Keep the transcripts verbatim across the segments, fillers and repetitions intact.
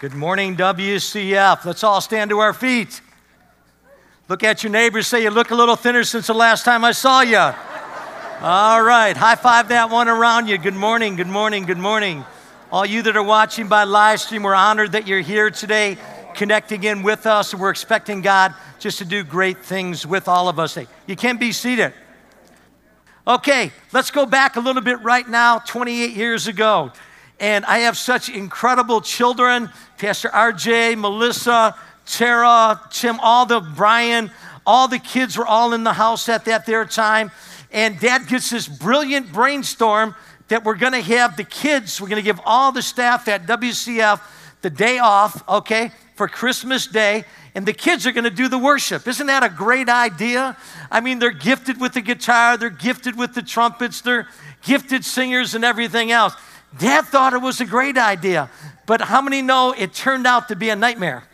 Good morning, W C F. Let's all stand to our feet. Look at your neighbors. Say, you look a little thinner since the last time I saw you. All right. High five that one around you. Good morning, good morning, good morning. All you that are watching by live stream, we're honored that you're here today, connecting in with us. We're expecting God just to do great things with all of us. You can be seated. Okay, let's go back a little bit right now, twenty-eight years ago. And I have such incredible children, Pastor R J, Melissa, Tara, Tim, all the, Brian, all the kids were all in the house at that their time. And Dad gets this brilliant brainstorm that we're going to have the kids, we're going to give all the staff at W C F the day off, okay, for Christmas Day. And the kids are going to do the worship. Isn't that a great idea? I mean, they're gifted with the guitar, they're gifted with the trumpets, they're gifted singers and everything else. Dad thought it was a great idea, but how many know it turned out to be a nightmare?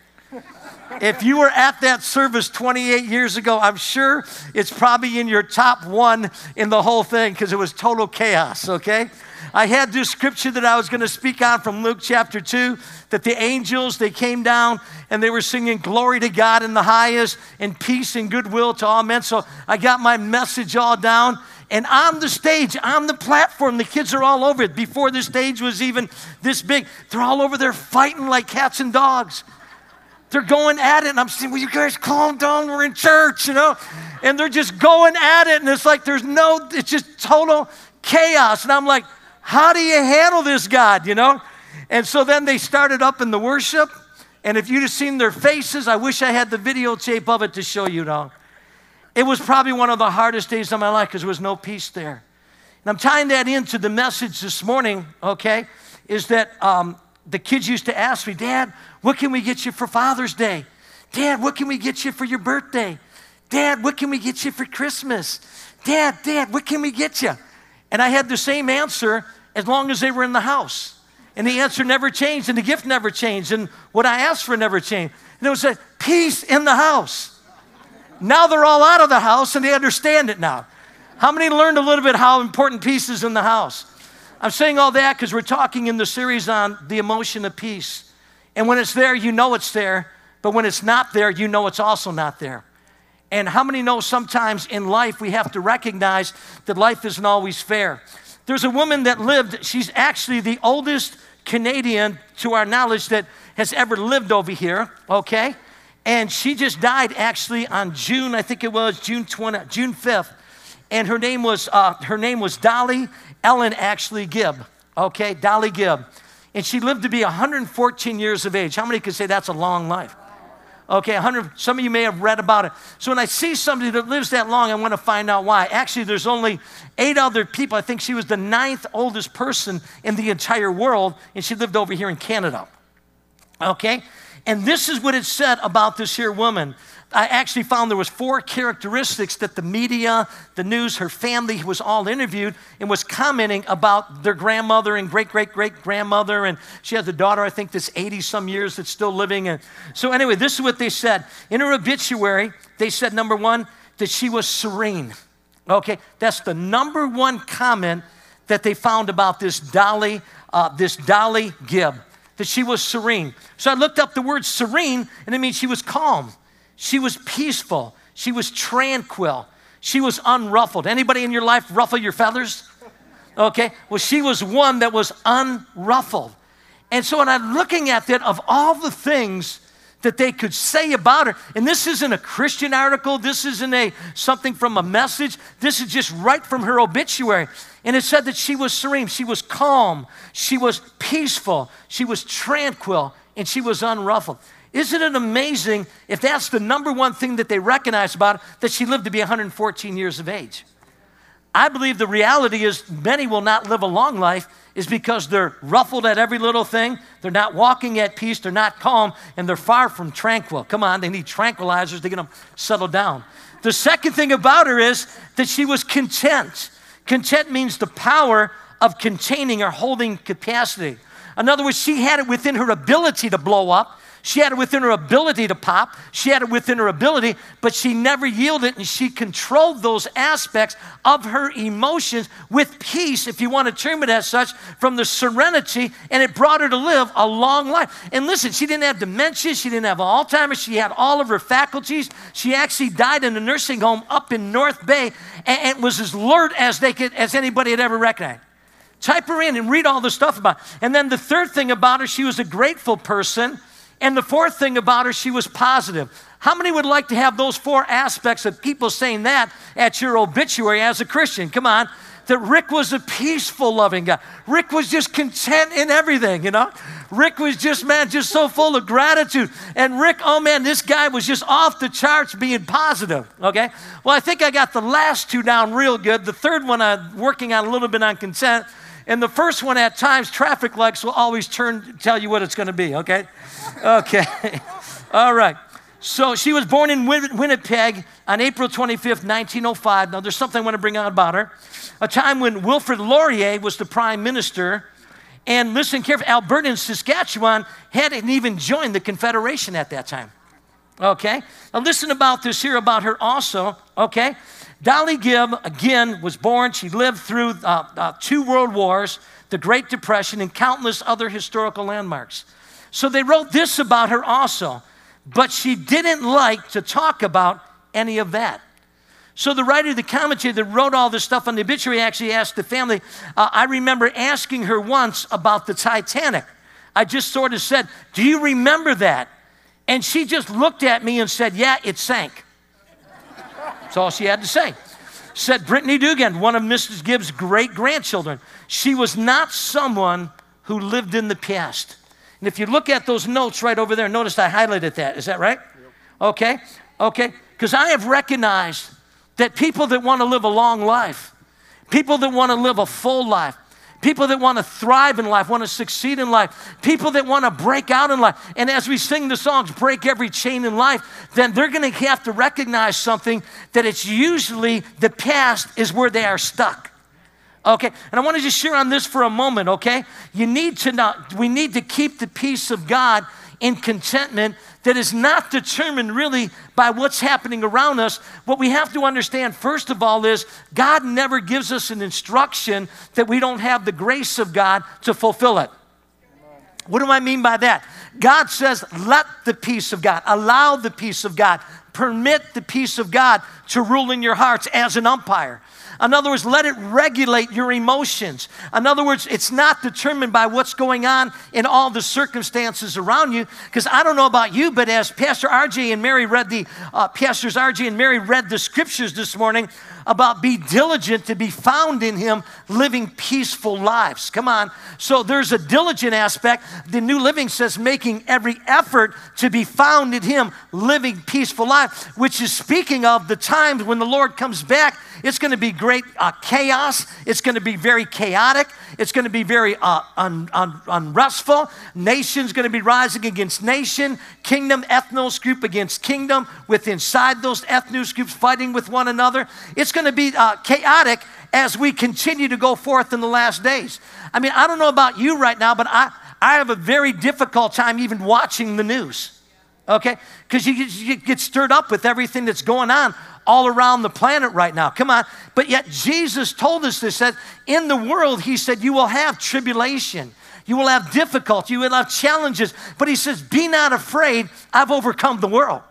If you were at that service twenty-eight years ago, I'm sure it's probably in your top one in the whole thing because it was total chaos, okay? I had this scripture that I was going to speak on from Luke chapter two, that the angels, they came down and they were singing glory to God in the highest and peace and goodwill to all men. So I got my message all down. And on the stage, on the platform, the kids are all over it. Before the stage was even this big, they're all over there fighting like cats and dogs. They're going at it, and I'm saying, will you guys calm down? We're in church, you know? And they're just going at it, and it's like there's no, it's just total chaos. And I'm like, how do you handle this, God, you know? And so then they started up in the worship, and if you'd have seen their faces, I wish I had the videotape of it to show you now. It was probably one of the hardest days of my life because there was no peace there. And I'm tying that into the message this morning, okay, is that um, the kids used to ask me, Dad, what can we get you for Father's Day? Dad, what can we get you for your birthday? Dad, what can we get you for Christmas? Dad, Dad, what can we get you? And I had the same answer as long as they were in the house. And the answer never changed, and the gift never changed, and what I asked for never changed. And it was a peace in the house. Now they're all out of the house and they understand it now. How many learned a little bit how important peace is in the house? I'm saying all that because we're talking in the series on the emotion of peace. And when it's there, you know it's there. But when it's not there, you know it's also not there. And how many know sometimes in life we have to recognize that life isn't always fair? There's a woman that lived, she's actually the oldest Canadian to our knowledge that has ever lived over here, okay? And she just died actually on June, I think it was June twentieth, June fifth. And her name was uh, her name was Dolly Ellen actually Gibb. Okay, Dolly Gibb. And she lived to be one hundred fourteen years of age. How many could say that's a long life? Okay, one hundred. Some of you may have read about it. So when I see somebody that lives that long, I want to find out why. Actually, there's only eight other people. I think she was the ninth oldest person in the entire world, and she lived over here in Canada. Okay. And this is what it said about this here woman. I actually found there was four characteristics that the media, the news, her family was all interviewed and was commenting about their grandmother and great-great-great-grandmother. And she has a daughter, I think, that's eighty-some years that's still living. And so anyway, this is what they said. In her obituary, they said, number one, that she was serene. Okay, that's the number one comment that they found about this Dolly, uh, this Dolly Gibb. That she was serene. So I looked up the word serene, and it means she was calm. She was peaceful. She was tranquil. She was unruffled. Anybody in your life ruffle your feathers? Okay. Well, she was one that was unruffled. And so when I'm looking at that, of all the things that they could say about her, and this isn't a Christian article, this isn't a something from a message, this is just right from her obituary. And it said that she was serene, she was calm, she was peaceful, she was tranquil, and she was unruffled. Isn't it amazing if that's the number one thing that they recognize about her, that she lived to be one hundred fourteen years of age? I believe the reality is many will not live a long life is because they're ruffled at every little thing. They're not walking at peace. They're not calm, and they're far from tranquil. Come on, they need tranquilizers to get them settled down. The second thing about her is that she was content. Content means the power of containing or holding capacity. In other words, she had it within her ability to blow up. She had it within her ability to pop. She had it within her ability, but she never yielded, and she controlled those aspects of her emotions with peace, if you want to term it as such, from the serenity, and it brought her to live a long life. And listen, she didn't have dementia. She didn't have Alzheimer's. She had all of her faculties. She actually died in a nursing home up in North Bay, and was as alert as they could, as anybody had ever recognized. Type her in and read all the stuff about her. And then the third thing about her, she was a grateful person. And the fourth thing about her, she was positive. How many would like to have those four aspects of people saying that at your obituary as a Christian? Come on. That Rick was a peaceful, loving guy. Rick was just content in everything, you know? Rick was just, man, just so full of gratitude. And Rick, oh, man, this guy was just off the charts being positive, okay? Well, I think I got the last two down real good. The third one I'm working on a little bit on consent. And the first one, at times, traffic lights will always turn, tell you what it's going to be, okay? Okay. All right. So she was born in Win- Winnipeg on April twenty-fifth, nineteen oh five. Now, there's something I want to bring out about her. A time when Wilfrid Laurier was the prime minister. And listen carefully, Alberta and Saskatchewan hadn't even joined the Confederation at that time. Okay? Now, listen about this here about her also, okay? Dolly Gibb, again, was born. She lived through uh, uh, two world wars, the Great Depression, and countless other historical landmarks. So they wrote this about her also, but she didn't like to talk about any of that. So the writer, the commentator that wrote all this stuff on the obituary actually asked the family, uh, I remember asking her once about the Titanic. I just sort of said, do you remember that? And she just looked at me and said, yeah, it sank. That's all she had to say. Said Brittany Dugan, one of Missus Gibbs' great-grandchildren. She was not someone who lived in the past. And if you look at those notes right over there, notice I highlighted that. Is that right? Yep. Okay. Okay. Because I have recognized that people that want to live a long life, people that want to live a full life, people that want to thrive in life, want to succeed in life, people that want to break out in life. And as we sing the songs, break every chain in life, then they're going to have to recognize something that it's usually the past is where they are stuck. Okay, and I want to just share on this for a moment, okay? You need to not, we need to keep the peace of God in contentment that is not determined really by what's happening around us. What we have to understand, first of all, is God never gives us an instruction that we don't have the grace of God to fulfill it. What do I mean by that? God says, let the peace of God, allow the peace of God, permit the peace of God to rule in your hearts as an umpire. In other words, let it regulate your emotions. In other words, it's not determined by what's going on in all the circumstances around you. Because I don't know about you, but as Pastor R J and Mary read the uh, Pastors R J and Mary read the scriptures this morning about be diligent to be found in Him, living peaceful lives. Come on. So there's a diligent aspect. The New Living says making every effort to be found in Him, living peaceful life, which is speaking of the times when the Lord comes back. It's going to be great uh, chaos. It's going to be very chaotic. It's going to be very uh, un, un, unrestful. Nation's going to be rising against nation. Kingdom, ethnos group against kingdom. With inside those ethnos groups fighting with one another. It's going to be uh, chaotic as we continue to go forth in the last days. I mean, I don't know about you right now, but I, I have a very difficult time even watching the news. Okay? Because you, you get stirred up with everything that's going on all around the planet right now. Come on. But yet Jesus told us this, that in the world, He said, you will have tribulation. You will have difficulty. You will have challenges. But He says, be not afraid. I've overcome the world.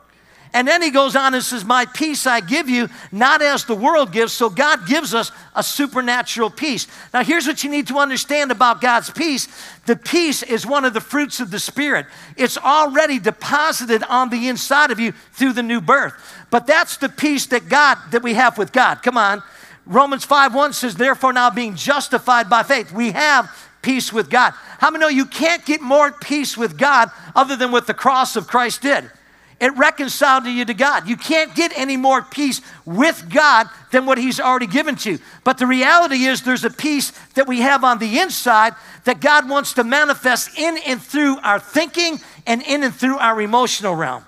And then He goes on and says, my peace I give you, not as the world gives. So God gives us a supernatural peace. Now, here's what you need to understand about God's peace. The peace is one of the fruits of the Spirit. It's already deposited on the inside of you through the new birth. But that's the peace that God, that we have with God. Come on. Romans five one says, therefore now being justified by faith, we have peace with God. How many know you can't get more peace with God other than what the cross of Christ did? It reconciled you to God. You can't get any more peace with God than what he's already given to you. But the reality is there's a peace that we have on the inside that God wants to manifest in and through our thinking and in and through our emotional realm.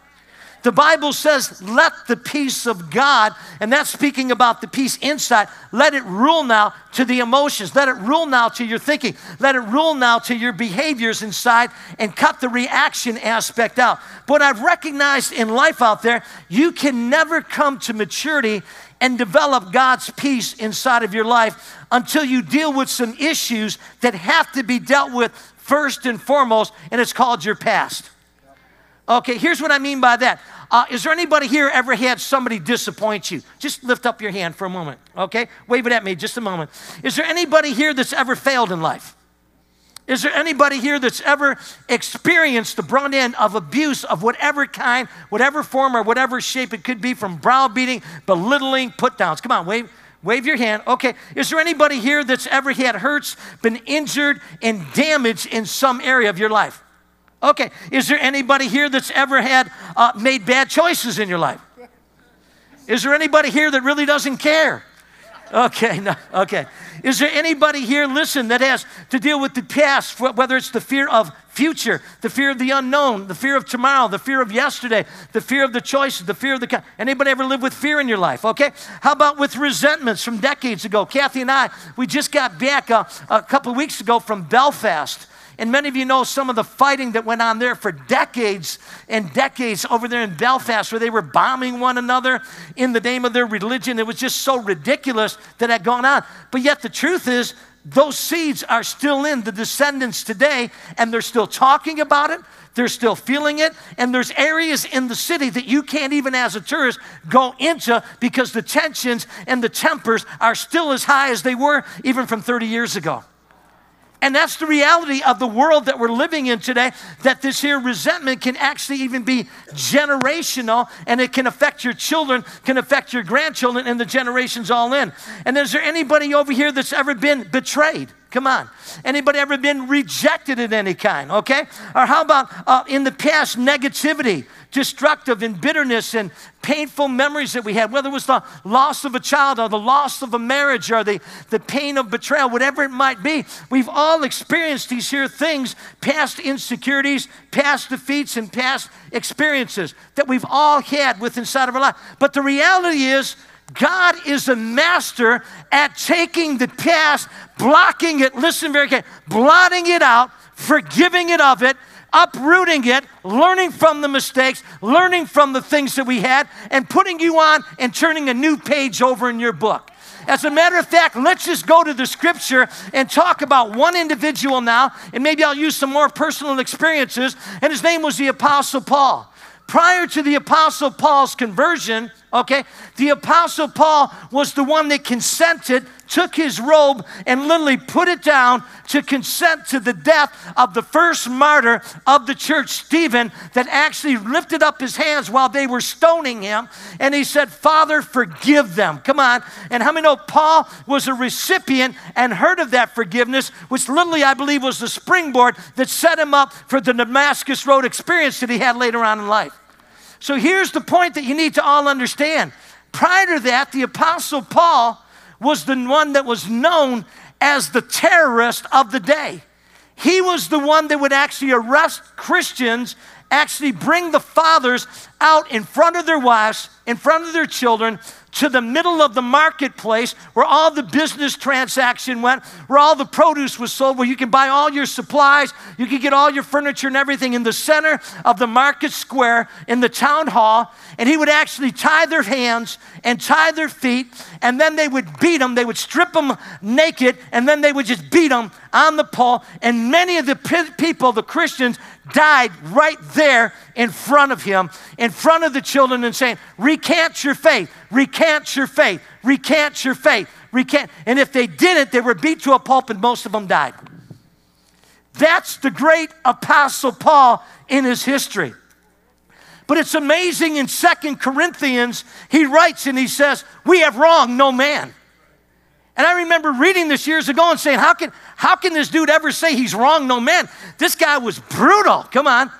The Bible says, let the peace of God, and that's speaking about the peace inside, let it rule now to the emotions. Let it rule now to your thinking. Let it rule now to your behaviors inside, and cut the reaction aspect out. But I've recognized in life out there, you can never come to maturity and develop God's peace inside of your life until you deal with some issues that have to be dealt with first and foremost, and it's called your past. Okay, here's what I mean by that. Uh, is there anybody here ever had somebody disappoint you? Just lift up your hand for a moment, okay? Wave it at me just a moment. Is there anybody here that's ever failed in life? Is there anybody here that's ever experienced the brunt end of abuse of whatever kind, whatever form or whatever shape it could be, from browbeating, belittling, put-downs? Come on, wave. Wave your hand. Okay. Is there anybody here that's ever had hurts, been injured, and damaged in some area of your life? Okay, is there anybody here that's ever had uh, made bad choices in your life? Is there anybody here that really doesn't care? Okay, no, okay. Is there anybody here, listen, that has to deal with the past, whether it's the fear of future, the fear of the unknown, the fear of tomorrow, the fear of yesterday, the fear of the choices, the fear of the... Anybody ever live with fear in your life, okay? How about with resentments from decades ago? Kathy and I, we just got back a, a couple of weeks ago from Belfast. And many of you know some of the fighting that went on there for decades and decades over there in Belfast, where they were bombing one another in the name of their religion. It was just so ridiculous that had gone on. But yet the truth is, those seeds are still in the descendants today, and they're still talking about it, they're still feeling it, and there's areas in the city that you can't even as a tourist go into because the tensions and the tempers are still as high as they were even from thirty years ago. And that's the reality of the world that we're living in today, that this here resentment can actually even be generational, and it can affect your children, can affect your grandchildren, and the generations all in. And is there anybody over here that's ever been betrayed? Come on. Anybody ever been rejected in any kind, okay? Or how about uh, in the past, negativity, destructive and bitterness and painful memories that we had, whether it was the loss of a child or the loss of a marriage or the, the pain of betrayal, whatever it might be. We've all experienced these here things, past insecurities, past defeats, and past experiences that we've all had with inside of our life. But the reality is, God is a master at taking the past, blocking it, listen very carefully, blotting it out, forgiving it of it, uprooting it, learning from the mistakes, learning from the things that we had, and putting you on and turning a new page over in your book. As a matter of fact, let's just go to the scripture and talk about one individual now, and maybe I'll use some more personal experiences, and his name was the Apostle Paul. Prior to the Apostle Paul's conversion, okay, the Apostle Paul was the one that consented, took his robe, and literally put it down to consent to the death of the first martyr of the church, Stephen, that actually lifted up his hands while they were stoning him, and he said, Father, forgive them. Come on. And how many know Paul was a recipient and heard of that forgiveness, which literally I believe was the springboard that set him up for the Damascus Road experience that he had later on in life. So here's the point that you need to all understand. Prior to that, the Apostle Paul was the one that was known as the terrorist of the day. He was the one that would actually arrest Christians, actually bring the fathers out in front of their wives, in front of their children, to the middle of the marketplace where all the business transaction went, where all the produce was sold, where you can buy all your supplies, you can get all your furniture and everything in the center of the market square, in the town hall, and he would actually tie their hands and tie their feet, and then they would beat them, they would strip them naked, and then they would just beat them on the pole, and many of the people, the Christians, died right there in front of him, in front of the children, and saying, recant your faith, recant your faith, recant your faith, recant. And if they didn't, they were beat to a pulp and most of them died. That's the great Apostle Paul in his history. But it's amazing in Second Corinthians, he writes and he says, we have wronged no man. And I remember reading this years ago and saying, how can, how can this dude ever say he's wronged no man? This guy was brutal, come on.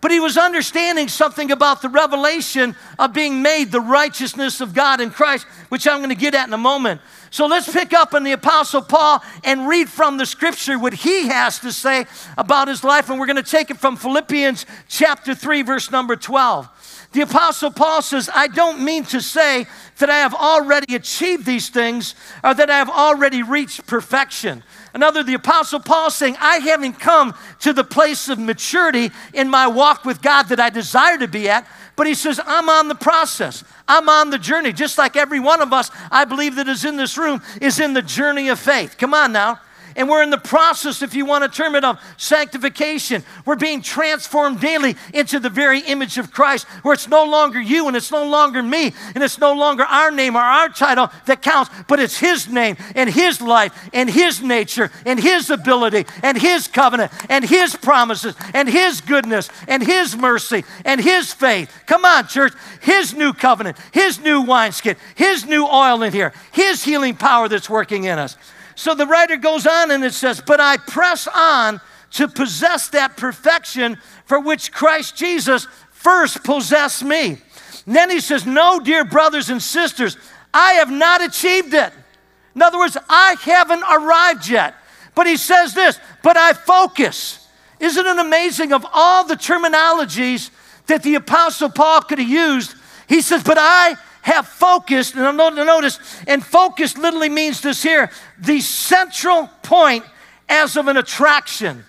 But he was understanding something about the revelation of being made the righteousness of God in Christ, which I'm going to get at in a moment. So let's pick up on the Apostle Paul and read from the Scripture what he has to say about his life. And we're going to take it from Philippians chapter three, verse number twelve. The Apostle Paul says, I don't mean to say that I have already achieved these things or that I have already reached perfection. Another, the Apostle Paul saying, I haven't come to the place of maturity in my walk with God that I desire to be at, but he says, I'm on the process. I'm on the journey. Just like every one of us, I believe that is in this room, is in the journey of faith. Come on now. And we're in the process, if you want to term it, of sanctification. We're being transformed daily into the very image of Christ, where it's no longer you and it's no longer me and it's no longer our name or our title that counts, but it's his name and his life and his nature and his ability and his covenant and his promises and his goodness and his mercy and his faith. Come on, church. His new covenant, his new wineskin, his new oil in here, his healing power that's working in us. So the writer goes on and it says, but I press on to possess that perfection for which Christ Jesus first possessed me. And then he says, no, dear brothers and sisters, I have not achieved it. In other words, I haven't arrived yet. But he says this, but I focus. Isn't it amazing of all the terminologies that the Apostle Paul could have used? He says, but I have focused, and notice, and focus literally means this here, the central point as of an attraction.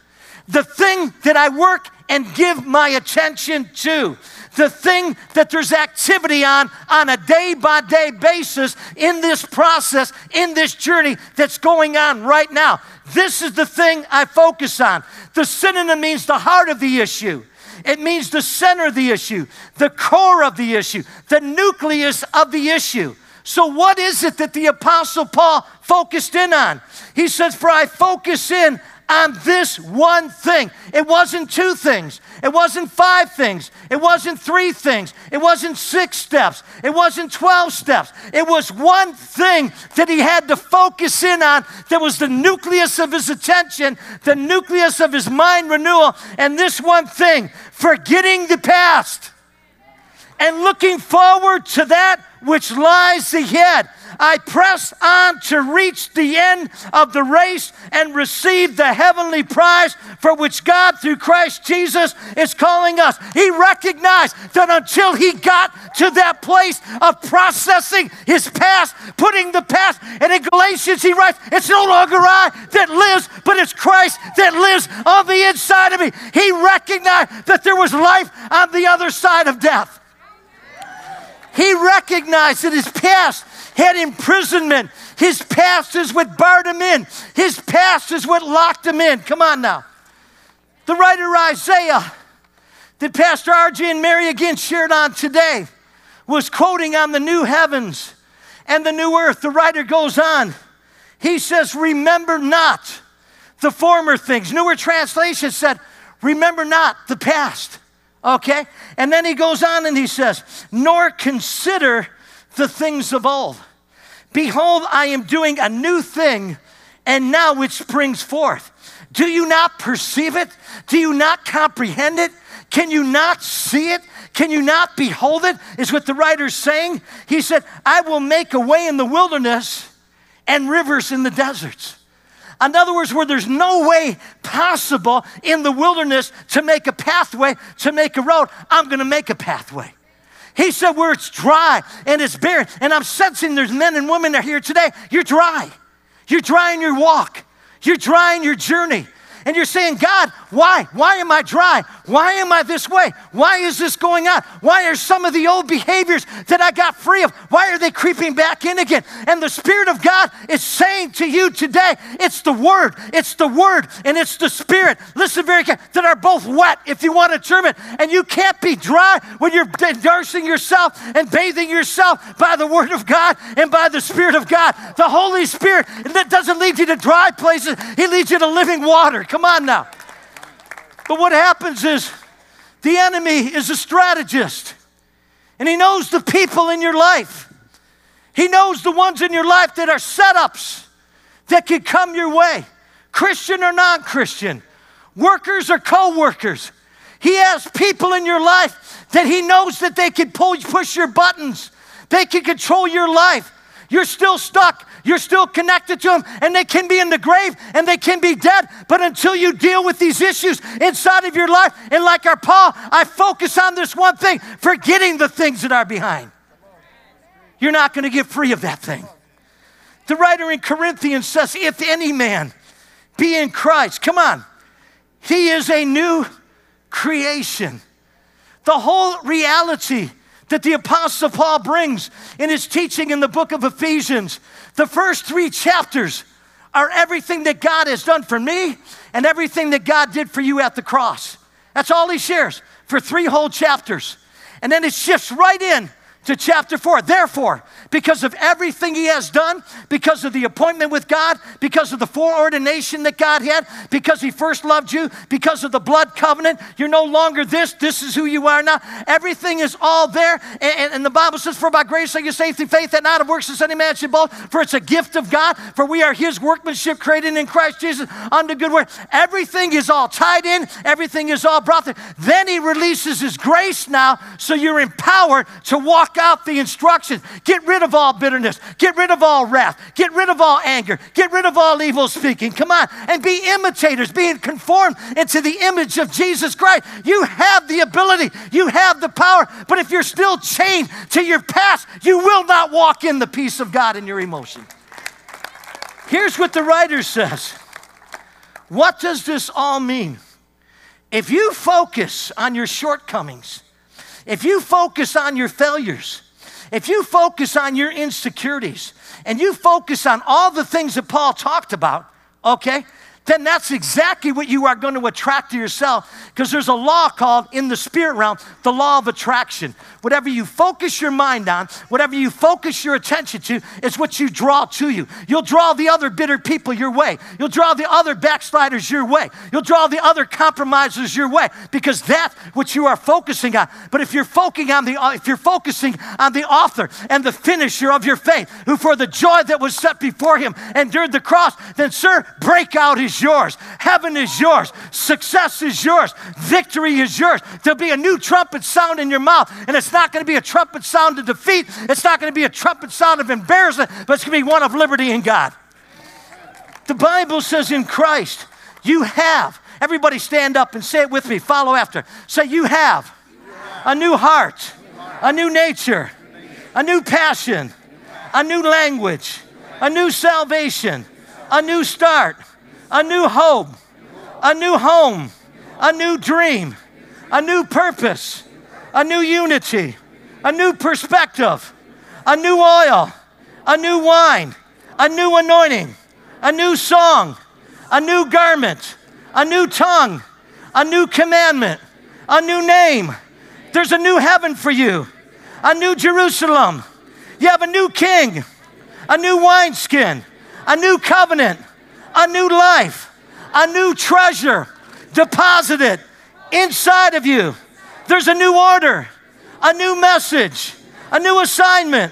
The thing that I work and give my attention to. The thing that there's activity on, on a day-by-day basis in this process, in this journey that's going on right now. This is the thing I focus on. The synonym means the heart of the issue. It means the center of the issue, the core of the issue, the nucleus of the issue. So what is it that the Apostle Paul focused in on? He says, for I focus in on this one thing. It wasn't two things. It wasn't five things. It wasn't three things. It wasn't six steps. It wasn't twelve steps. It was one thing that he had to focus in on that was the nucleus of his attention, the nucleus of his mind renewal, and this one thing, forgetting the past and looking forward to that which lies ahead. I press on to reach the end of the race and receive the heavenly prize for which God, through Christ Jesus, is calling us. He recognized that until he got to that place of processing his past, putting the past, and in Galatians he writes, it's no longer I that lives, but it's Christ that lives on the inside of me. He recognized that there was life on the other side of death. He recognized that his past had imprisonment. His past is what barred him in. His past is what locked him in. Come on now. The writer Isaiah, that Pastor R J and Mary again shared on today, was quoting on the new heavens and the new earth. The writer goes on. He says, remember not the former things. Newer translation said, remember not the past. Okay? And then he goes on and he says, nor consider the things of old. Behold, I am doing a new thing, and now it springs forth. Do you not perceive it? Do you not comprehend it? Can you not see it? Can you not behold it? Is what the writer's saying. He said, I will make a way in the wilderness and rivers in the deserts. In other words, where there's no way possible in the wilderness to make a pathway, to make a road, I'm going to make a pathway. He said where it's dry and it's barren, and I'm sensing there's men and women that are here today, you're dry. You're dry in your walk. You're dry in your journey. And you're saying, God, why? Why am I dry? Why am I this way? Why is this going on? Why are some of the old behaviors that I got free of, why are they creeping back in again? And the Spirit of God is saying to you today, it's the Word, it's the Word, and it's the Spirit. Listen very carefully, that are both wet, if you want to term it. And you can't be dry when you're immersing yourself and bathing yourself by the Word of God and by the Spirit of God. The Holy Spirit, that doesn't lead you to dry places. He leads you to living water. Come on now. But what happens is the enemy is a strategist, and he knows the people in your life. He knows the ones in your life that are setups that could come your way, Christian or non-Christian, workers or co-workers. He has people in your life that he knows that they can push your buttons. They can control your life. You're still stuck. You're still connected to them, and they can be in the grave, and they can be dead. But until you deal with these issues inside of your life, and like our Paul, I focus on this one thing, forgetting the things that are behind. You're not going to get free of that thing. The writer in Corinthians says, if any man be in Christ, come on, he is a new creation. The whole reality that the Apostle Paul brings in his teaching in the book of Ephesians. The first three chapters are everything that God has done for me and everything that God did for you at the cross. That's all he shares for three whole chapters. And then it shifts right in to chapter four. Therefore, because of everything he has done, because of the appointment with God, because of the foreordination that God had, because he first loved you, because of the blood covenant, you're no longer this, this is who you are now. Everything is all there. And, and, and the Bible says, for by grace are you saved through faith, and not of works, as any man should boast, for it's a gift of God, for we are his workmanship created in Christ Jesus unto good works. Everything is all tied in, everything is all brought there. Then he releases his grace now, so you're empowered to walk out the instructions. Get rid of all bitterness. Get rid of all wrath. Get rid of all anger. Get rid of all evil speaking. Come on. And be imitators, being conformed into the image of Jesus Christ. You have the ability. You have the power. But if you're still chained to your past, you will not walk in the peace of God in your emotion. Here's what the writer says. What does this all mean? If you focus on your shortcomings, if you focus on your failures, if you focus on your insecurities, and you focus on all the things that Paul talked about, okay, then that's exactly what you are going to attract to yourself, because there's a law called, in the spirit realm, the law of attraction. Whatever you focus your mind on, whatever you focus your attention to, is what you draw to you. You'll draw the other bitter people your way. You'll draw the other backsliders your way. You'll draw the other compromisers your way, because that's what you are focusing on. But if you're focusing on the, if you're focusing on the author and the finisher of your faith, who for the joy that was set before him endured the cross, then sir, break out his yours. Heaven is yours. Success is yours. Victory is yours. There'll be a new trumpet sound in your mouth, and it's not going to be a trumpet sound of defeat. It's not going to be a trumpet sound of embarrassment, but it's going to be one of liberty in God. The Bible says in Christ, you have. Everybody stand up and say it with me. Follow after. Say, you have a new heart, a new nature, a new passion, a new language, a new salvation, a new start, a new hope, a new home, a new dream, a new purpose, a new unity, a new perspective, a new oil, a new wine, a new anointing, a new song, a new garment, a new tongue, a new commandment, a new name. There's a new heaven for you, a new Jerusalem. You have a new king, a new wineskin, a new covenant, a new life, a new treasure deposited inside of you. There's a new order, a new message, a new assignment.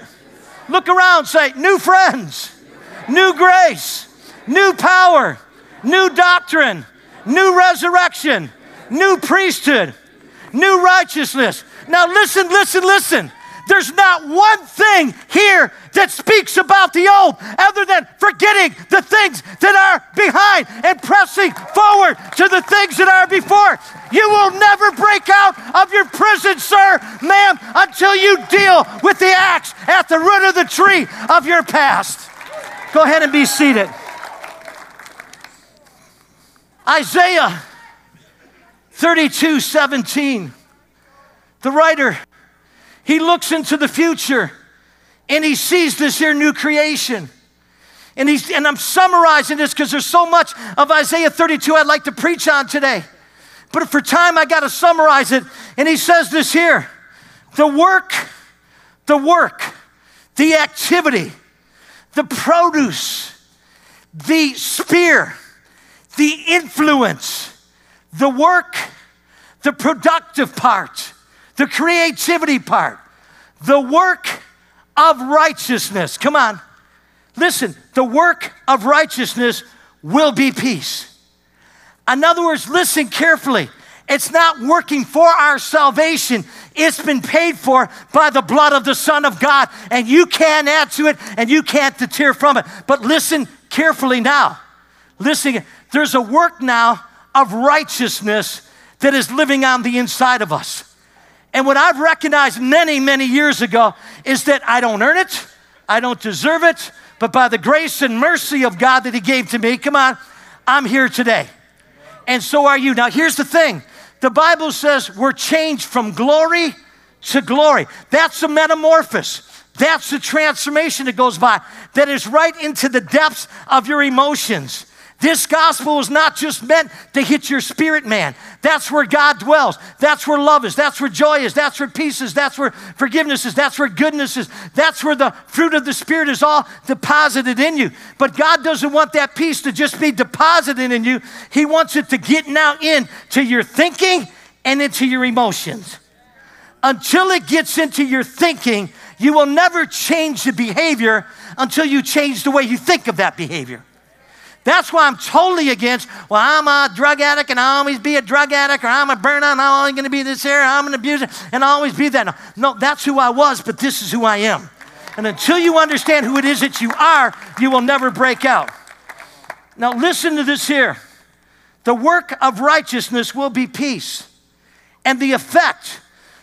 Look around, say, new friends, new grace, new power, new doctrine, new resurrection, new priesthood, new righteousness. Now listen, listen, listen. There's not one thing here that speaks about the old other than forgetting the things that are behind and pressing forward to the things that are before. You will never break out of your prison, sir, ma'am, until you deal with the axe at the root of the tree of your past. Go ahead and be seated. Isaiah thirty-two seventeen, the writer, he looks into the future, and he sees this here new creation. And, he's, and I'm summarizing this because there's so much of Isaiah thirty-two I'd like to preach on today. But for time, I got to summarize it. And he says this here, the work, the work, the activity, the produce, the spear, the influence, the work, the productive part, the creativity part, the work of righteousness. Come on. Listen, the work of righteousness will be peace. In other words, listen carefully. It's not working for our salvation. It's been paid for by the blood of the Son of God, and you can't add to it, and you can't deter from it. But listen carefully now. Listen, there's a work now of righteousness that is living on the inside of us. And what I've recognized many, many years ago is that I don't earn it, I don't deserve it, but by the grace and mercy of God that He gave to me, come on, I'm here today. And so are you. Now, here's the thing. The Bible says we're changed from glory to glory. That's a metamorphosis. That's a transformation that goes by, that is right into the depths of your emotions. This gospel is not just meant to hit your spirit man. That's where God dwells. That's where love is. That's where joy is. That's where peace is. That's where forgiveness is. That's where goodness is. That's where the fruit of the Spirit is all deposited in you. But God doesn't want that peace to just be deposited in you. He wants it to get now into your thinking and into your emotions. Until it gets into your thinking, you will never change the behavior until you change the way you think of that behavior. That's why I'm totally against, well, I'm a drug addict and I'll always be a drug addict, or I'm a burnout and I'm always going to be this here, I'm an abuser and I'll always be that. No, no, that's who I was, but this is who I am. And until you understand who it is that you are, you will never break out. Now listen to this here. The work of righteousness will be peace. And the effect,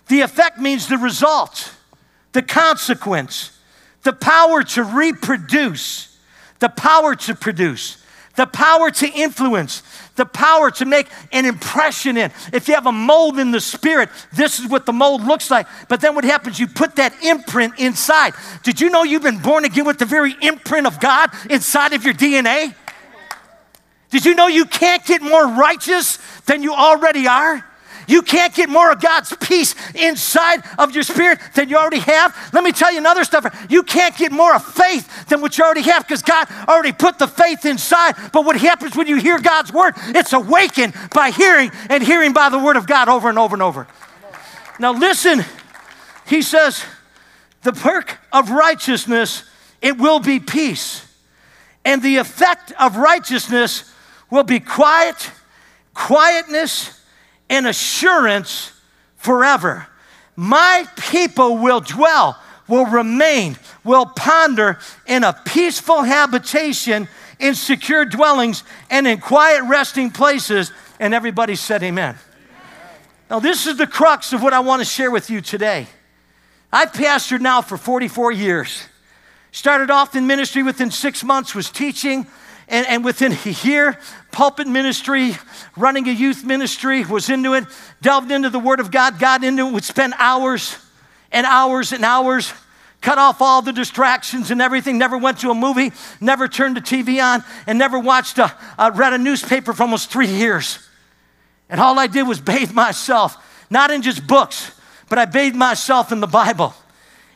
the effect means the result, the consequence, the power to reproduce, the power to produce, the power to influence, the power to make an impression in. If you have a mold in the spirit, this is what the mold looks like. But then what happens, you put that imprint inside. Did you know you've been born again with the very imprint of God inside of your D N A? Did you know you can't get more righteous than you already are? You can't get more of God's peace inside of your spirit than you already have. Let me tell you another stuff. You can't get more of faith than what you already have, because God already put the faith inside. But what happens when you hear God's word? It's awakened by hearing, and hearing by the word of God over and over and over. Now listen, he says, the perk of righteousness, it will be peace. And the effect of righteousness will be quiet, quietness, and assurance forever. My people will dwell, will remain, will ponder in a peaceful habitation, in secure dwellings, and in quiet resting places. And everybody said amen. Amen. Now this is the crux of what I want to share with you today. I've pastored now for forty-four years. Started off in ministry, within six months was teaching. And, and within a year, pulpit ministry, running a youth ministry, was into it, delved into the Word of God, got into it, would spend hours and hours and hours, cut off all the distractions and everything, never went to a movie, never turned the T V on, and never watched, a, uh, read a newspaper for almost three years. And all I did was bathe myself, not in just books, but I bathed myself in the Bible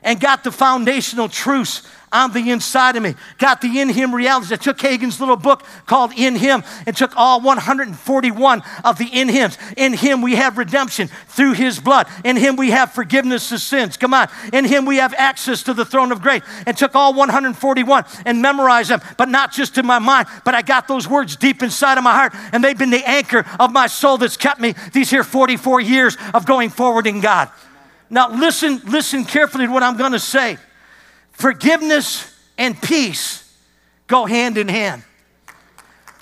and got the foundational truths on the inside of me, got the In Him realities. I took Hagen's little book called In Him and took all one hundred forty-one of the In Hims. In Him we have redemption through His blood. In Him we have forgiveness of sins. Come on. In Him we have access to the throne of grace. And took all one hundred forty-one and memorized them, but not just in my mind, but I got those words deep inside of my heart, and they've been the anchor of my soul that's kept me these here forty-four years of going forward in God. Now listen, listen carefully to what I'm going to say. Forgiveness and peace go hand in hand.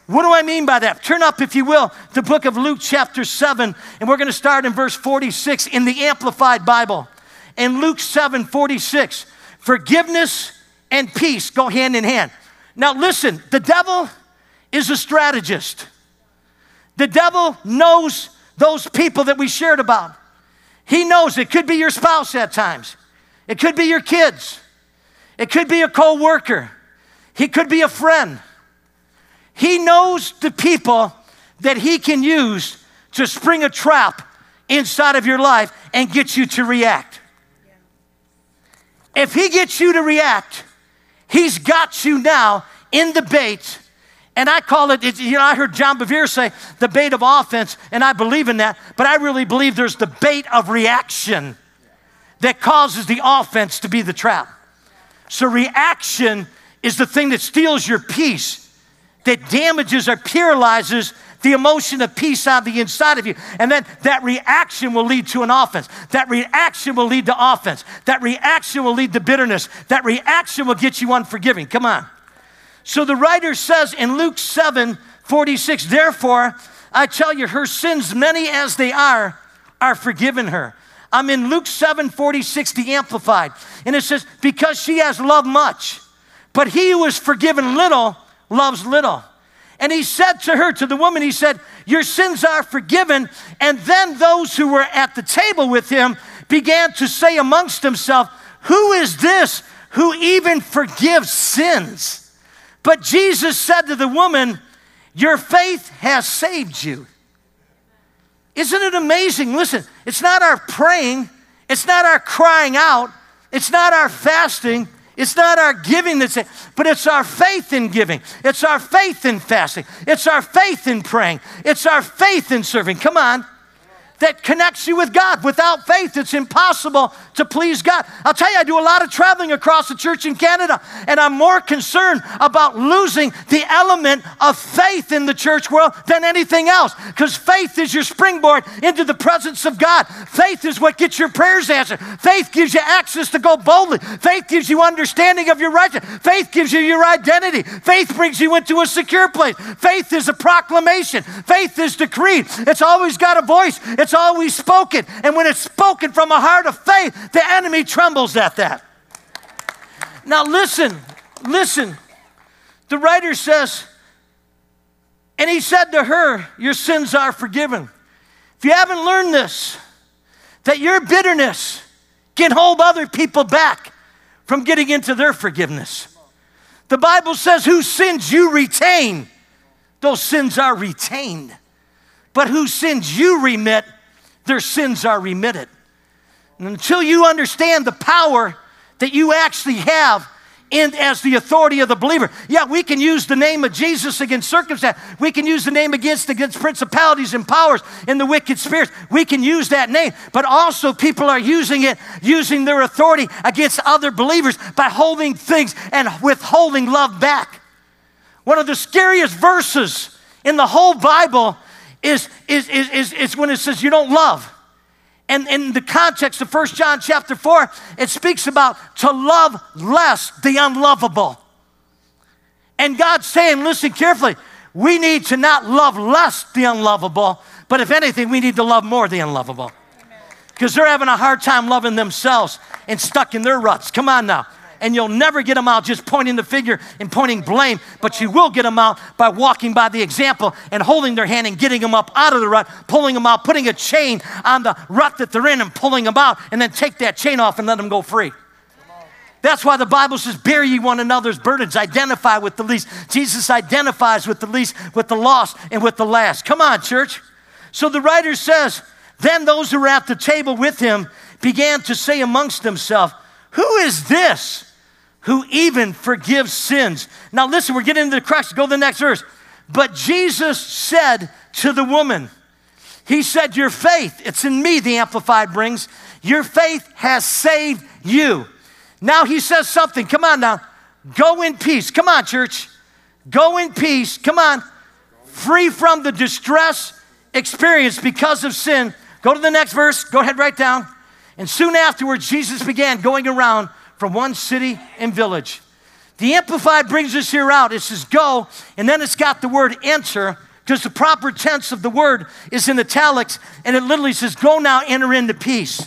What do I mean by that? Turn up, if you will, the book of Luke chapter seven, and we're going to start in verse forty-six in the Amplified Bible. In Luke seven forty-six, forgiveness and peace go hand in hand. Now listen, the devil is a strategist. The devil knows those people that we shared about. He knows it could be your spouse at times. It could be your kids. It could be a co-worker. He could be a friend. He knows the people that he can use to spring a trap inside of your life and get you to react. If he gets you to react, he's got you now in the bait. And I call it, it, you know, I heard John Bevere say the bait of offense, and I believe in that, but I really believe there's the bait of reaction that causes the offense to be the trap. So reaction is the thing that steals your peace, that damages or paralyzes the emotion of peace on the inside of you. And then that reaction will lead to an offense. That reaction will lead to offense. That reaction will lead to bitterness. That reaction will get you unforgiving. Come on. So the writer says in Luke seven forty-six, therefore, I tell you, her sins, many as they are, are forgiven her. I'm in Luke seven forty-six, the Amplified. And it says, because she has loved much, but he who is forgiven little loves little. And he said to her, to the woman, he said, your sins are forgiven. And then those who were at the table with him began to say amongst themselves, who is this who even forgives sins? But Jesus said to the woman, your faith has saved you. Isn't it amazing? Listen, it's not our praying. It's not our crying out. It's not our fasting. It's not our giving that's it, but it's our faith in giving. It's our faith in fasting. It's our faith in praying. It's our faith in serving. Come on. That connects you with God. Without faith, it's impossible to please God. I'll tell you, I do a lot of traveling across the church in Canada, and I'm more concerned about losing the element of faith in the church world than anything else, because faith is your springboard into the presence of God. Faith is what gets your prayers answered. Faith gives you access to go boldly. Faith gives you understanding of your righteousness. Faith gives you your identity. Faith brings you into a secure place. Faith is a proclamation. Faith is decreed. It's always got a voice. It's It's always spoken. And when it's spoken from a heart of faith, the enemy trembles at that. Now listen, listen. The writer says, and he said to her, your sins are forgiven. If you haven't learned this, that your bitterness can hold other people back from getting into their forgiveness. The Bible says, whose sins you retain, those sins are retained. But whose sins you remit, their sins are remitted. And until you understand the power that you actually have in as the authority of the believer. Yeah, we can use the name of Jesus against circumstance. We can use the name against, against principalities and powers and the wicked spirits. We can use that name. But also people are using it, using their authority against other believers by holding things and withholding love back. One of the scariest verses in the whole Bible Is, is, is, is, is when it says you don't love. And in the context of First John chapter four, it speaks about to love less the unlovable. And God's saying, listen carefully, we need to not love less the unlovable, but if anything, we need to love more the unlovable. Because they're having a hard time loving themselves and stuck in their ruts. Come on now. And you'll never get them out just pointing the finger and pointing blame, but you will get them out by walking by the example and holding their hand and getting them up out of the rut, pulling them out, putting a chain on the rut that they're in and pulling them out, and then take that chain off and let them go free. That's why the Bible says, bear ye one another's burdens. Identify with the least. Jesus identifies with the least, with the lost, and with the last. Come on, church. So the writer says, then those who were at the table with him began to say amongst themselves, who is this who even forgives sins? Now listen, we're getting into the crux. Go to the next verse. But Jesus said to the woman, he said, your faith, it's in me, the Amplified brings, your faith has saved you. Now he says something. Come on now. Go in peace. Come on, church. Go in peace. Come on. Free from the distress experienced because of sin. Go to the next verse. Go ahead, write down. And soon afterwards, Jesus began going around from one city and village. The Amplified brings us here out. It says go, and then it's got the word enter, because the proper tense of the word is in italics, and it literally says, go now, enter into peace.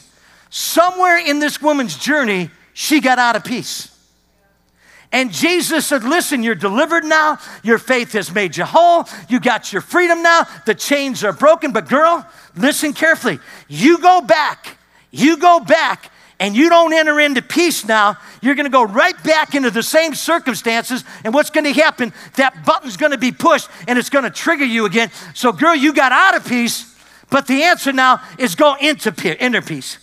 Somewhere in this woman's journey, she got out of peace. And Jesus said, listen, you're delivered now. Your faith has made you whole. You got your freedom now. The chains are broken. But girl, listen carefully. You go back. You go back and you don't enter into peace now, you're going to go right back into the same circumstances, and what's going to happen, that button's going to be pushed and it's going to trigger you again. So girl, you got out of peace, but the answer now is go into inner peace.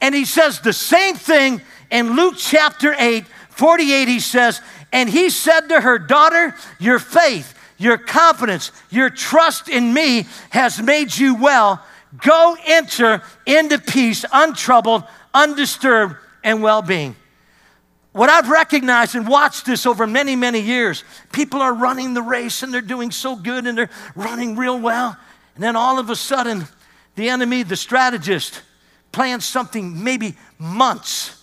And he says the same thing in Luke chapter eight, forty-eight, he says, and he said to her, daughter, your faith, your confidence, your trust in me has made you well. Go enter into peace, untroubled, undisturbed, and well-being. what I've recognized and watched this over many, many years, people are running the race and they're doing so good and they're running real well. And then all of a sudden, the enemy, the strategist, plans something maybe months.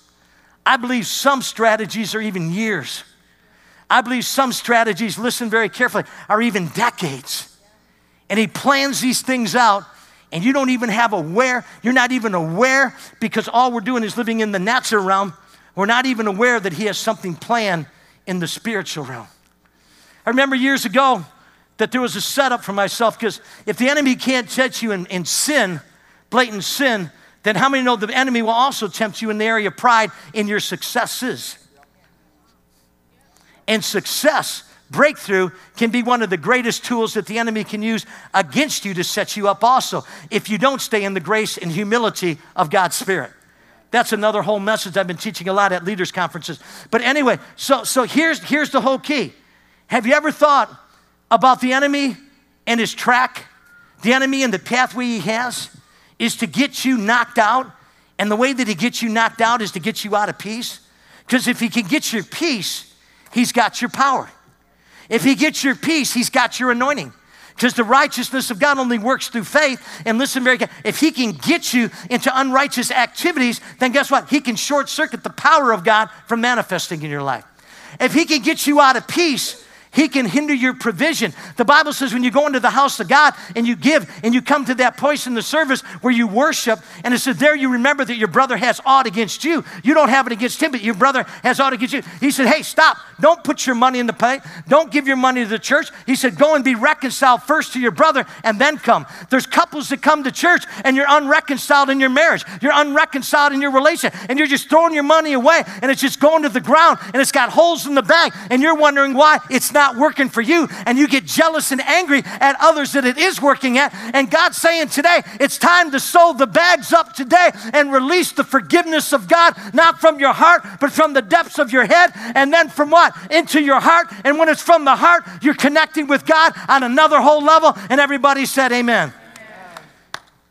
I believe some strategies are even years. I believe some strategies, listen very carefully, are even decades. And he plans these things out, and you don't even have aware, you're not even aware, because all we're doing is living in the natural realm. We're not even aware that he has something planned in the spiritual realm. I remember years ago that there was a setup for myself, because if the enemy can't touch you in, in sin, blatant sin, then how many know the enemy will also tempt you in the area of pride in your successes? And success, breakthrough, can be one of the greatest tools that the enemy can use against you to set you up also, if you don't stay in the grace and humility of God's Spirit. That's another whole message I've been teaching a lot at leaders' conferences. But anyway, so, so here's, here's the whole key. Have you ever thought about the enemy and his track? The enemy and the pathway he has is to get you knocked out, and the way that he gets you knocked out is to get you out of peace. Because if he can get your peace, he's got your power. If he gets your peace, he's got your anointing. Because the righteousness of God only works through faith. And listen very carefully, if he can get you into unrighteous activities, then guess what? He can short-circuit the power of God from manifesting in your life. If he can get you out of peace, he can hinder your provision. The Bible says when you go into the house of God and you give and you come to that place in the service where you worship, and it says there you remember that your brother has aught against you. You don't have it against him, but your brother has aught against you. He said, hey, stop. Don't put your money in the plate. Don't give your money to the church. He said, go and be reconciled first to your brother and then come. There's couples that come to church and you're unreconciled in your marriage. You're unreconciled in your relationship, and you're just throwing your money away and it's just going to the ground and it's got holes in the bank, and you're wondering why it's not working for you, and you get jealous and angry at others that it is working at. And God's saying today, it's time to sew the bags up today and release the forgiveness of God, not from your heart, but from the depths of your head, and then from what? Into your heart. And when it's from the heart, you're connecting with God on another whole level. And everybody said amen. Amen.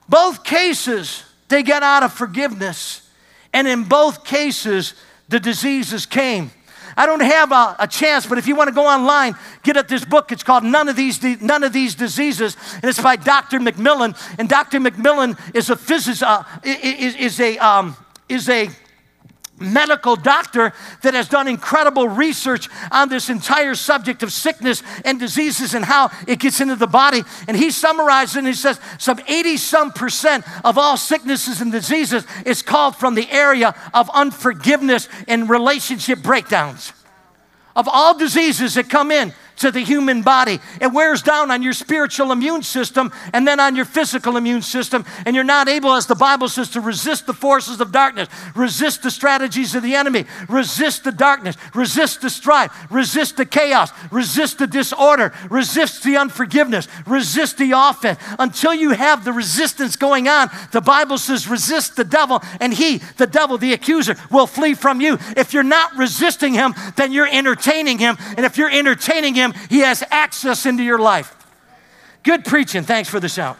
Both cases, they get out of forgiveness, and in both cases, the diseases came. I don't have a, a chance, but if you want to go online, get at this book. It's called None of These, None of These Diseases, and it's by Doctor McMillan. And Doctor McMillan is a physic, uh, is, is a um, is a medical doctor that has done incredible research on this entire subject of sickness and diseases and how it gets into the body. And he summarized it, and he says some eighty some percent of all sicknesses and diseases is called from the area of unforgiveness and relationship breakdowns. Of all diseases that come in to the human body, it wears down on your spiritual immune system and then on your physical immune system, and you're not able, as the Bible says, to resist the forces of darkness, resist the strategies of the enemy, resist the darkness, resist the strife, resist the chaos, resist the disorder, resist the unforgiveness, resist the offense. Until you have the resistance going on, the Bible says resist the devil, and he, the devil, the accuser, will flee from you. If you're not resisting him, then you're entertaining him, and if you're entertaining him, he has access into your life. Good preaching. Thanks for the shout.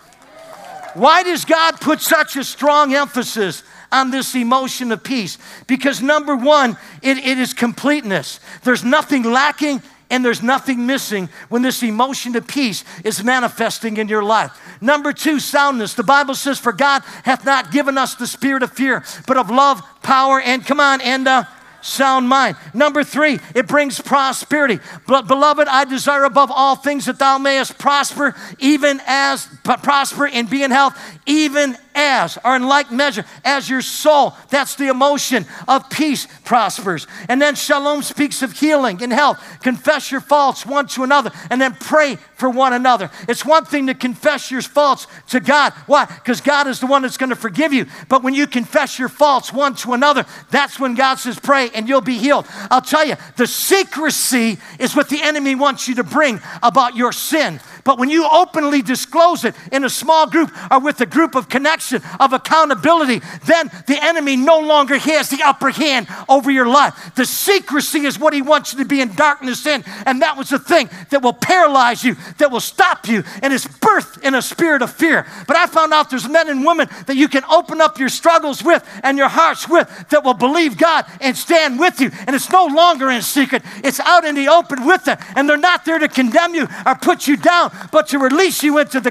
Why does God put such a strong emphasis on this emotion of peace? Because number one, it, it is completeness. There's nothing lacking and there's nothing missing when this emotion of peace is manifesting in your life. Number two, soundness. The Bible says, for God hath not given us the spirit of fear, but of love, power, and come on, and uh, sound mind. Number three, it brings prosperity. Beloved, I desire above all things that thou mayest prosper, even as prosper and be in health, even as, or in like measure, as your soul, that's the emotion of peace, prospers. And then shalom speaks of healing and health. Confess your faults one to another, and then pray for one another. It's one thing to confess your faults to God. Why? Because God is the one that's going to forgive you. But when you confess your faults one to another, that's when God says pray and you'll be healed. I'll tell you, the secrecy is what the enemy wants you to bring about your sin. But when you openly disclose it in a small group or with a group of connection, of accountability, then the enemy no longer has the upper hand over your life. The secrecy is what he wants you to be in darkness in. And that was the thing that will paralyze you, that will stop you. And it's birthed in a spirit of fear. But I found out there's men and women that you can open up your struggles with and your hearts with that will believe God and stand with you. And it's no longer in secret. It's out in the open with them. And they're not there to condemn you or put you down, but to release you into the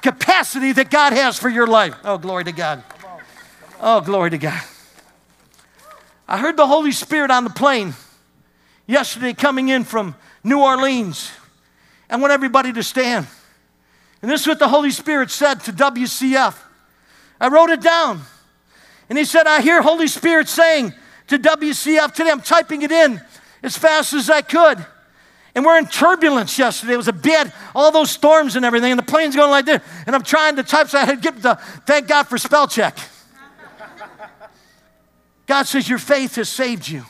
capacity that God has for your life. Oh, glory to God. Oh, glory to God. I heard the Holy Spirit on the plane yesterday coming in from New Orleans. I want everybody to stand. And this is what the Holy Spirit said to W C F. I wrote it down. And he said, I hear Holy Spirit saying to W C F today, I'm typing it in as fast as I could. And we're in turbulence yesterday. It was a bad, all those storms and everything. And the plane's going like this. And I'm trying to type, so I had to get the, thank God for spell check. God says, your faith has saved you.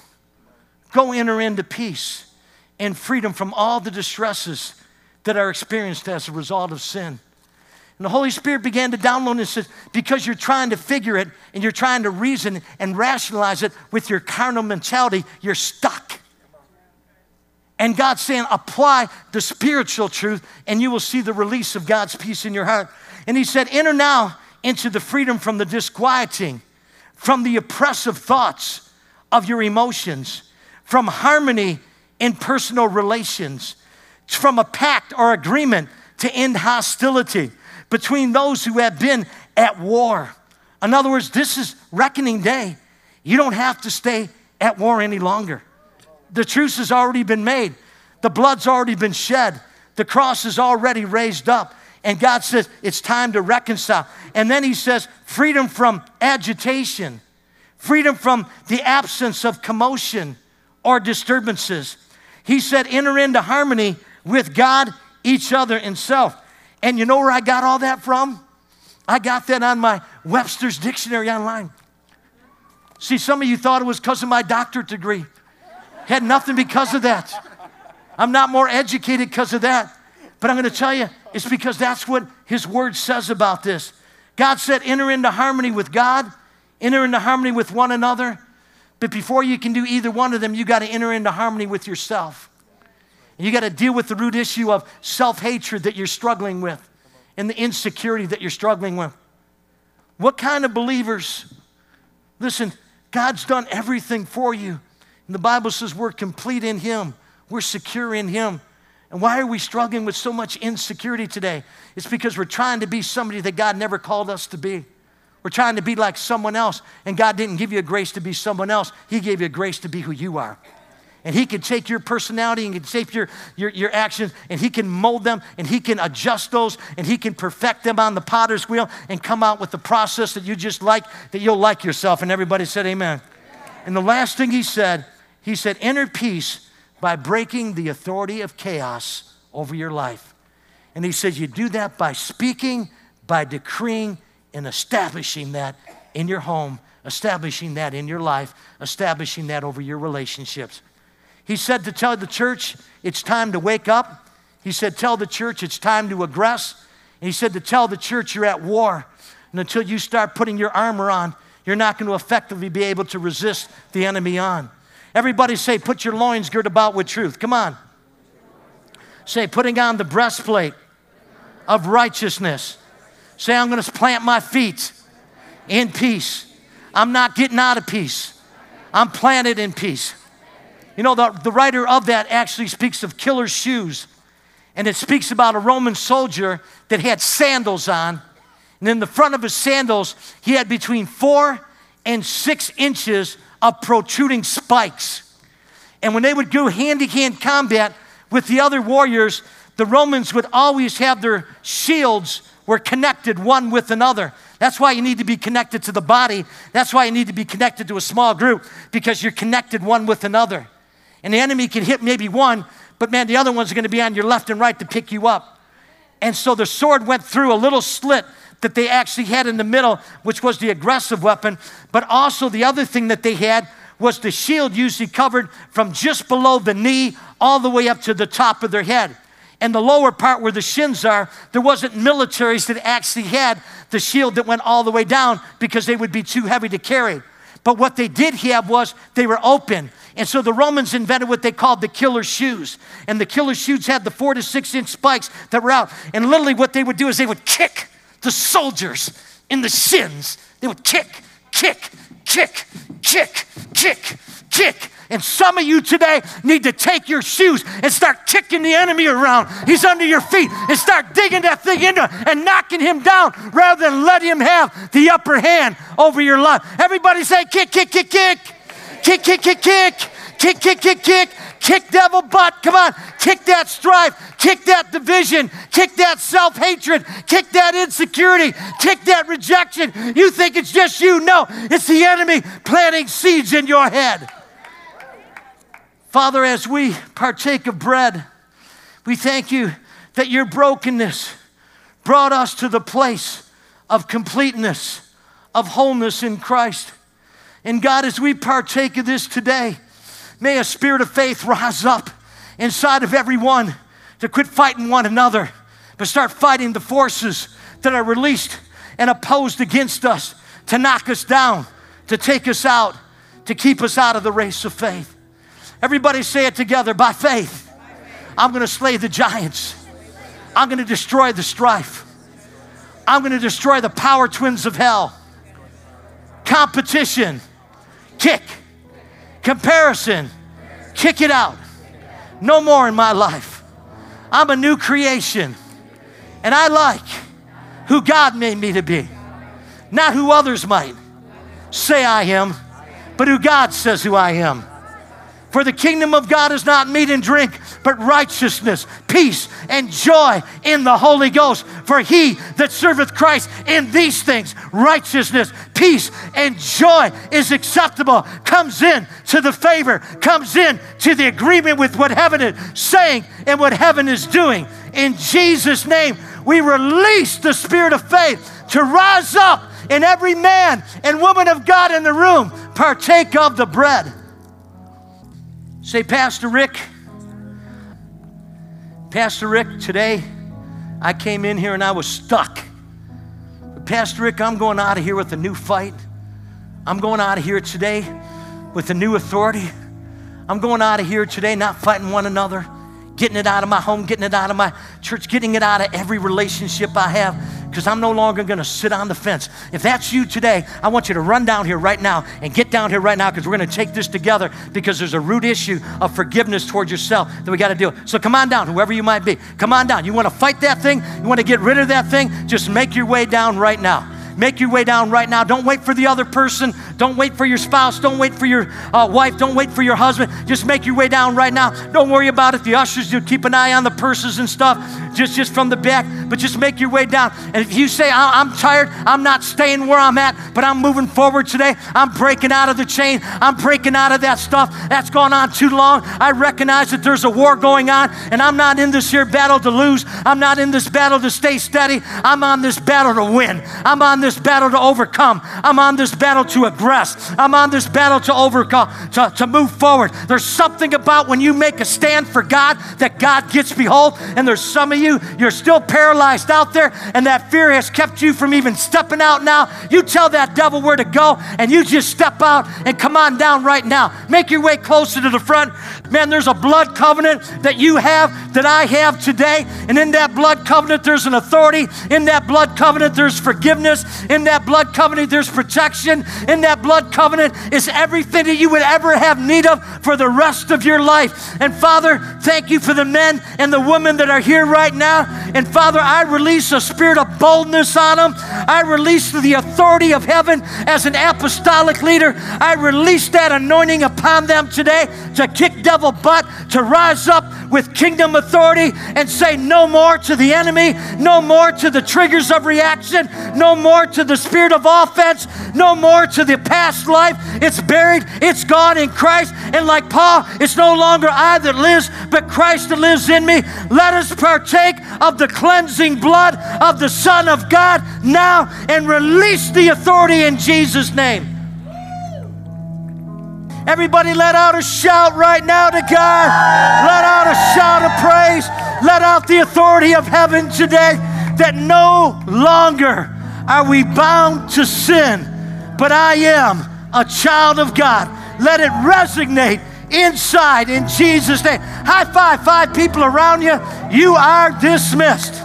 Go enter into peace and freedom from all the distresses that are experienced as a result of sin. And the Holy Spirit began to download and says, because you're trying to figure it and you're trying to reason and rationalize it with your carnal mentality, you're stuck. And God's saying, apply the spiritual truth and you will see the release of God's peace in your heart. And he said, enter now into the freedom from the disquieting, from the oppressive thoughts of your emotions, from harmony in personal relations, from a pact or agreement to end hostility between those who have been at war. In other words, this is reckoning day. You don't have to stay at war any longer. The truce has already been made. The blood's already been shed. The cross is already raised up. And God says, it's time to reconcile. And then he says, freedom from agitation, freedom from the absence of commotion or disturbances. He said, enter into harmony with God, each other, and self. And you know where I got all that from? I got that on my Webster's Dictionary online. See, some of you thought it was because of my doctorate degree. Had nothing because of that. I'm not more educated because of that. But I'm going to tell you, it's because that's what his word says about this. God said, enter into harmony with God, enter into harmony with one another. But before you can do either one of them, you got to enter into harmony with yourself. You got to deal with the root issue of self-hatred that you're struggling with and the insecurity that you're struggling with. What kind of believers? Listen, God's done everything for you. And the Bible says we're complete in Him. We're secure in Him. And why are we struggling with so much insecurity today? It's because we're trying to be somebody that God never called us to be. We're trying to be like someone else, and God didn't give you a grace to be someone else. He gave you a grace to be who you are. And He can take your personality and He can shape your, your, your actions, and He can mold them, and He can adjust those, and He can perfect them on the potter's wheel and come out with the process that you just like, that you'll like yourself. And everybody said amen. Amen. And the last thing He said, He said, enter peace by breaking the authority of chaos over your life. And He says you do that by speaking, by decreeing, and establishing that in your home, establishing that in your life, establishing that over your relationships. He said to tell the church, it's time to wake up. He said, tell the church, it's time to aggress. And he said to tell the church, you're at war. And until you start putting your armor on, you're not going to effectively be able to resist the enemy on. Everybody say, put your loins girt about with truth. Come on. Say, putting on the breastplate of righteousness. Say, I'm going to plant my feet in peace. I'm not getting out of peace. I'm planted in peace. You know, the, the writer of that actually speaks of killer shoes. And it speaks about a Roman soldier that had sandals on. And in the front of his sandals, he had between four and six inches of protruding spikes. And when they would go hand-to-hand combat with the other warriors, the Romans would always have their shields were connected one with another. That's why you need to be connected to the body. That's why you need to be connected to a small group, because you're connected one with another. And the enemy can hit maybe one, but man, the other ones are going to be on your left and right to pick you up. And so the sword went through a little slit that they actually had in the middle, which was the aggressive weapon. But also the other thing that they had was the shield usually covered from just below the knee all the way up to the top of their head. and the lower part where the shins are, there wasn't militaries that actually had the shield that went all the way down because they would be too heavy to carry. But what they did have was they were open. And so the Romans invented what they called the killer shoes. And the killer shoes had the four to six inch spikes that were out. And literally what they would do is they would kick the soldiers in the shins. They would kick, kick, kick, kick, kick, kick. And some of you today need to take your shoes and start kicking the enemy around. He's under your feet, and start digging that thing into him and knocking him down rather than letting him have the upper hand over your life. Everybody say kick, kick, kick, kick. Kick, kick, kick, kick. Kick, kick, kick, kick. Kick devil butt. Come on. Kick that strife. Kick that division. Kick that self-hatred. Kick that insecurity. Kick that rejection. You think it's just you. No, it's the enemy planting seeds in your head. Father, as we partake of bread, we thank you that your brokenness brought us to the place of completeness, of wholeness in Christ. And God, as we partake of this today, may a spirit of faith rise up inside of everyone to quit fighting one another, but start fighting the forces that are released and opposed against us to knock us down, to take us out, to keep us out of the race of faith. Everybody say it together. By faith, I'm going to slay the giants. I'm going to destroy the strife. I'm going to destroy the power twins of hell. Competition, kick. Comparison, kick it out. No more in my life. I'm a new creation. And I like who God made me to be. Not who others might say I am, but who God says who I am. For the kingdom of God is not meat and drink, but righteousness, peace, and joy in the Holy Ghost. For he that serveth Christ in these things, righteousness, peace, and joy is acceptable, comes in to the favor, comes in to the agreement with what heaven is saying and what heaven is doing. In Jesus' name, we release the spirit of faith to rise up in every man and woman of God in the room, partake of the bread. Say, Pastor Rick, Pastor Rick, today I came in here and I was stuck. But Pastor Rick, I'm going out of here with a new fight. I'm going out of here today with a new authority. I'm going out of here today not fighting one another, getting it out of my home, getting it out of my church, getting it out of every relationship I have, because I'm no longer going to sit on the fence. If that's you today, I want you to run down here right now and get down here right now, because we're going to take this together, because there's a root issue of forgiveness towards yourself that we got to deal with. So come on down, whoever you might be. Come on down. You want to fight that thing? You want to get rid of that thing? Just make your way down right now. Make your way down right now. Don't wait for the other person. Don't wait for your spouse. Don't wait for your uh, wife. Don't wait for your husband. Just make your way down right now. Don't worry about it. The ushers do keep an eye on the purses and stuff, just, just from the back. But just make your way down. And if you say, I'm tired, I'm not staying where I'm at, but I'm moving forward today. I'm breaking out of the chain. I'm breaking out of that stuff. That's gone on too long. I recognize that there's a war going on, and I'm not in this here battle to lose. I'm not in this battle to stay steady. I'm on this battle to win. I'm on this this battle to overcome. I'm on this battle to aggress. I'm on this battle to overcome, to, to move forward. There's something about when you make a stand for God that God gets behold. And there's some of you, you're still paralyzed out there, and that fear has kept you from even stepping out now. You tell that devil where to go, and you just step out and come on down right now. Make your way closer to the front. Man, there's a blood covenant that you have, that I have today. And in that blood covenant, there's an authority. In that blood covenant, there's forgiveness. In that blood covenant, there's protection. In that blood covenant is everything that you would ever have need of for the rest of your life. And Father, thank you for the men and the women that are here right now. And Father, I release a spirit of boldness on them. I release the authority of heaven as an apostolic leader. I release that anointing upon them today to kick devil butt, to rise up with kingdom authority and say no more to the enemy, no more to the triggers of reaction, no more to the spirit of offense, no more to the past life. It's buried, it's gone in Christ. And like Paul, it's no longer I that lives, but Christ that lives in me. Let us partake of the cleansing blood of the Son of God now and release the authority in Jesus' name. Everybody let out a shout right now to God. Let out a shout of praise. Let out the authority of heaven today, that no longer are we bound to sin, but I am a child of God. Let it resonate inside in Jesus' name. High five five people around you. You are dismissed.